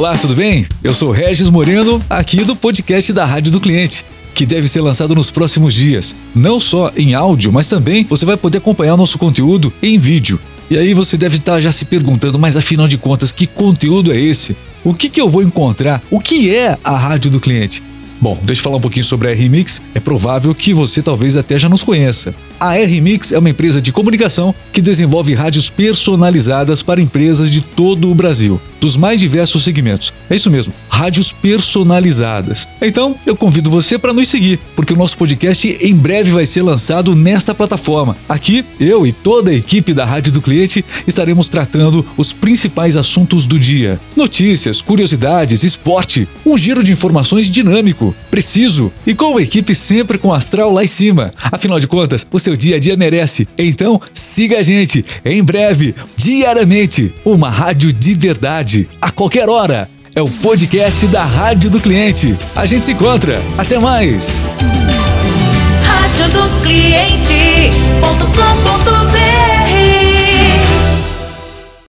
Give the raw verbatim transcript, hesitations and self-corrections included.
Olá, tudo bem? Eu sou Regis Moreno, aqui do podcast da Rádio do Cliente, que deve ser lançado nos próximos dias. Não só em áudio, mas também você vai poder acompanhar o nosso conteúdo em vídeo. E aí você deve estar já se perguntando, mas afinal de contas, que conteúdo é esse? O que que eu vou encontrar? O que é a Rádio do Cliente? Bom, deixa eu falar um pouquinho sobre a R Mix. É provável que você talvez até já nos conheça. A R Mix é uma empresa de comunicação que desenvolve rádios personalizadas para empresas de todo o Brasil, dos mais diversos segmentos. É isso mesmo, rádios personalizadas. Então, eu convido você para nos seguir, porque o nosso podcast em breve vai ser lançado nesta plataforma. Aqui, eu e toda a equipe da Rádio do Cliente estaremos tratando os principais assuntos do dia. Notícias, curiosidades, esporte, um giro de informações dinâmico, preciso e com a equipe sempre com astral lá em cima. Afinal de contas, você o dia a dia merece. Então, siga a gente. Em breve, diariamente, uma rádio de verdade. A qualquer hora. É o podcast da Rádio do Cliente. A gente se encontra. Até mais. Rádio do Cliente.